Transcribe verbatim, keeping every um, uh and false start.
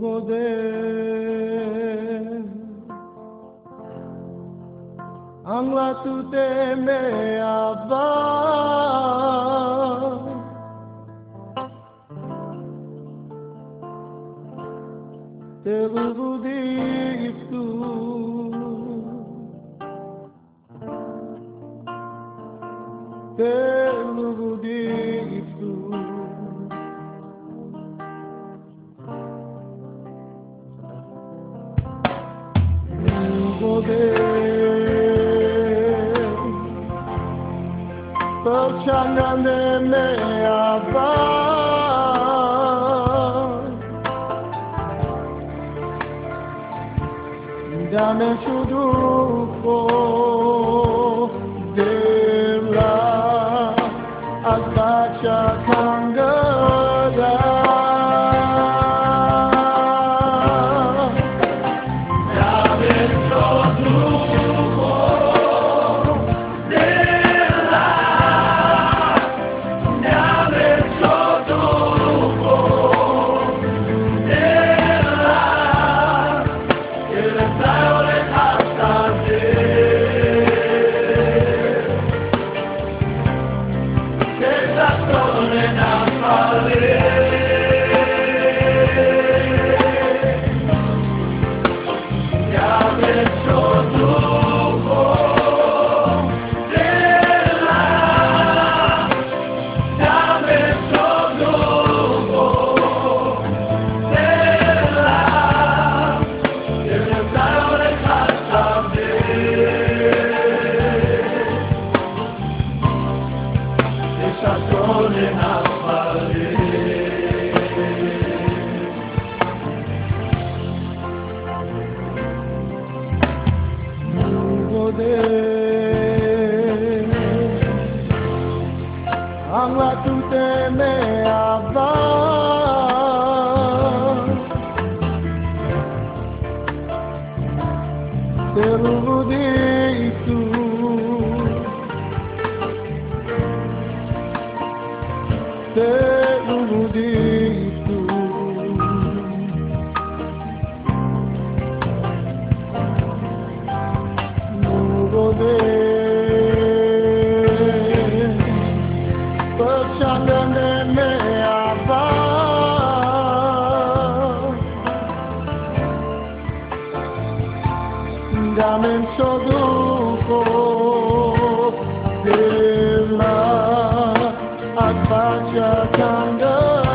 goder amla tute me abar tebuditu tebuditu Changande me abar, dame shudufo demla asbacha kangada. But you can't go.